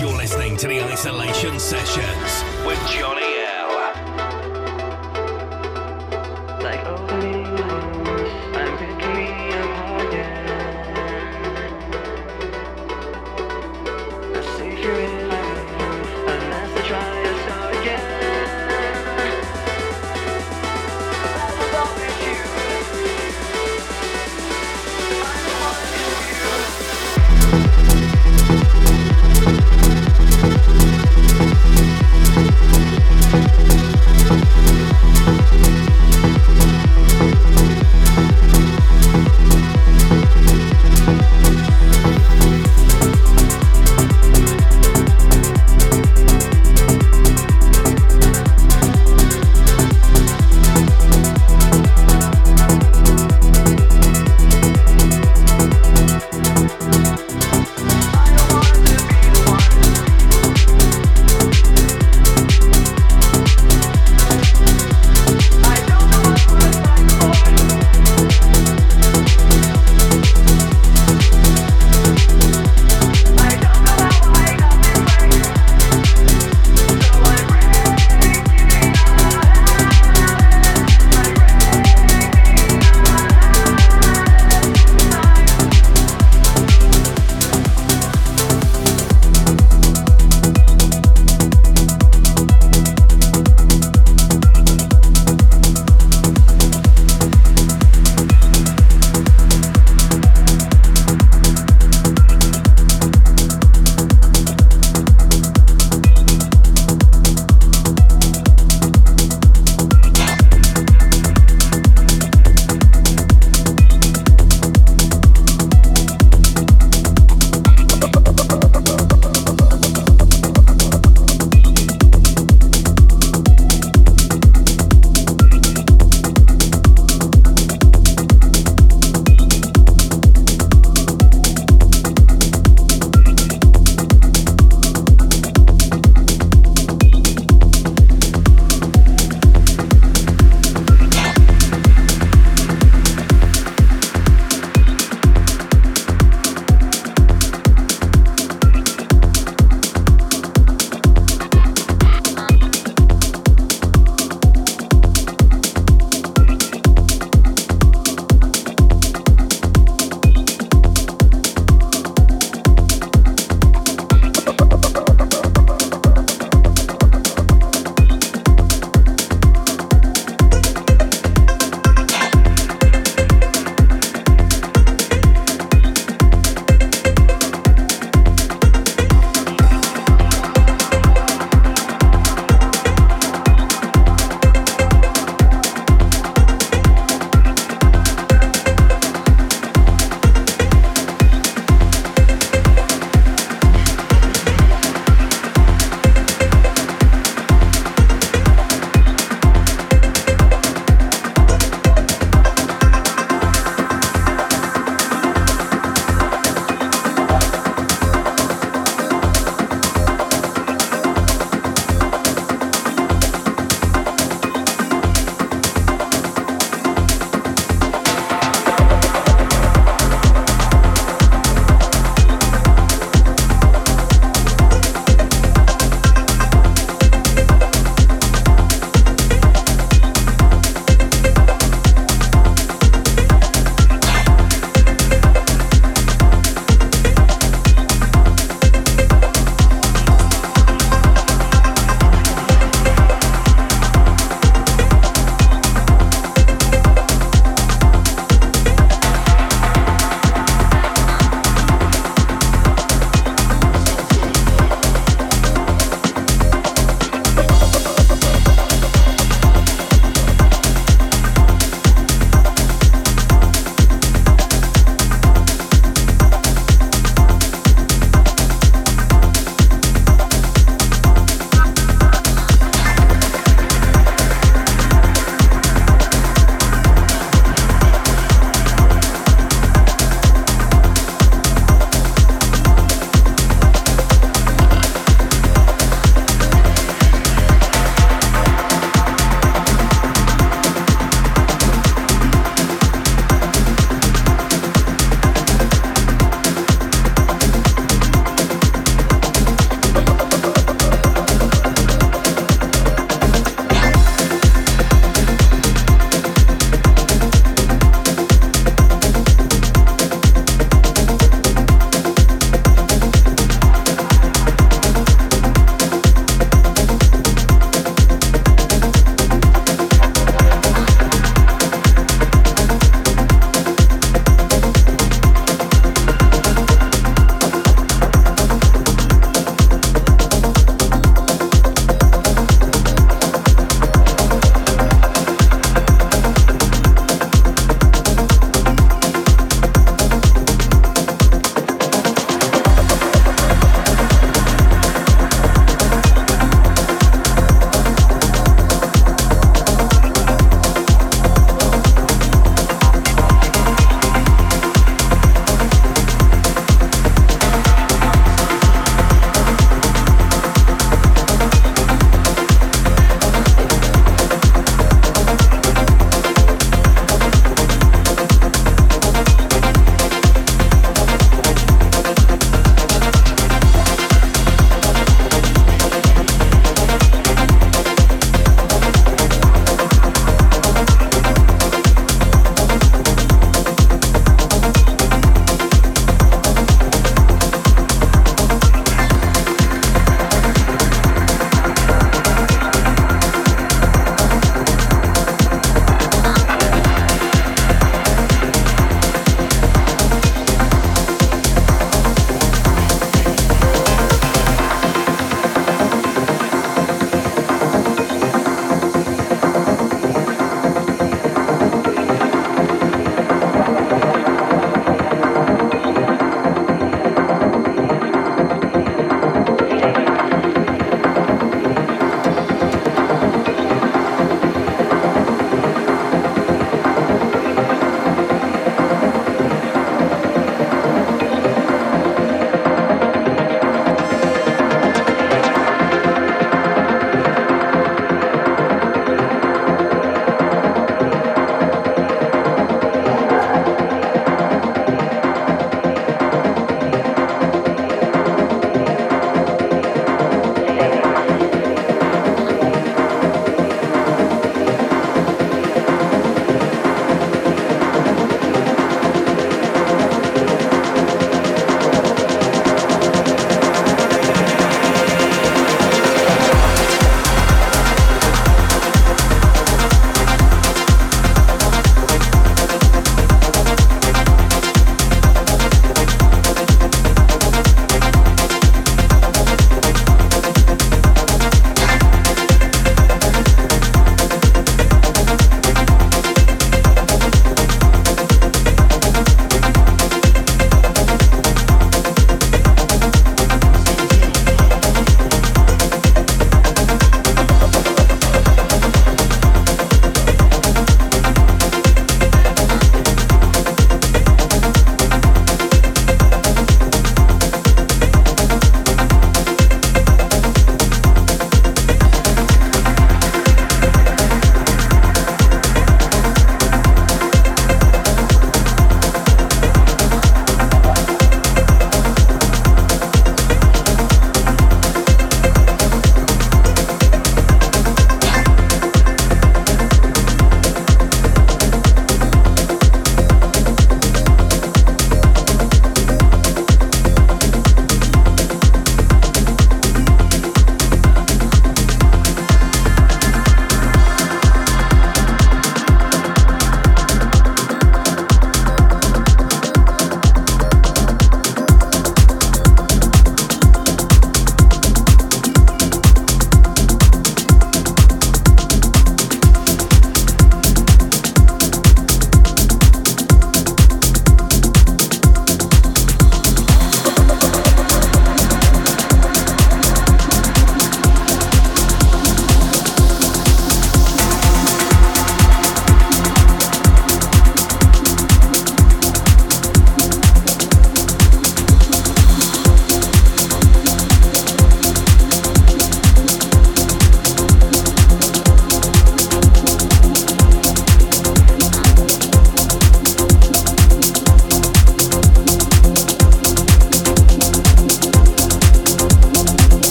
You're listening to The Isolation Sessions with Johnny L. Like, oh, I'm between your heart. The secret life, unless I try to start again. I was always you. I wanted you. We'll be right back.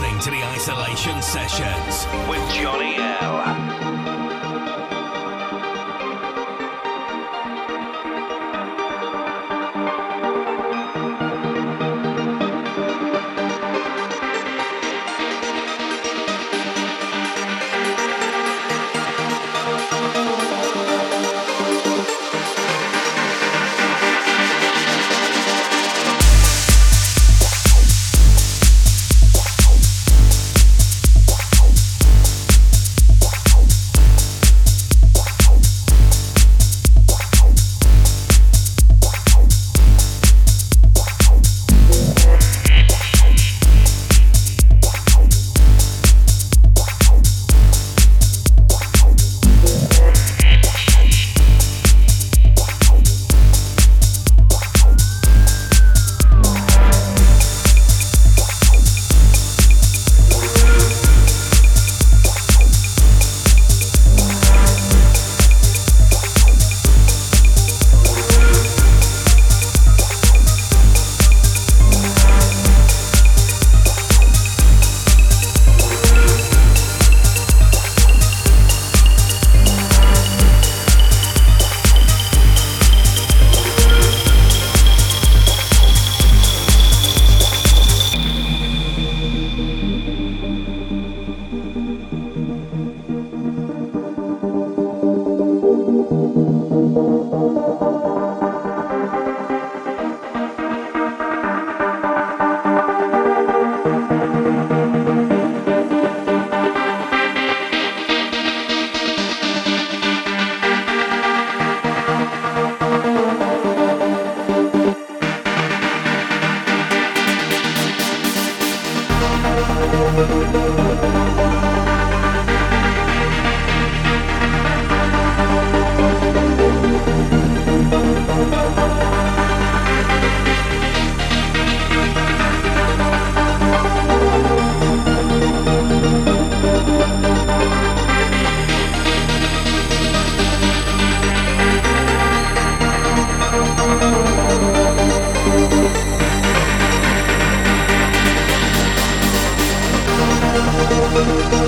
listening to the Isolation Sessions with Johnny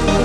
L.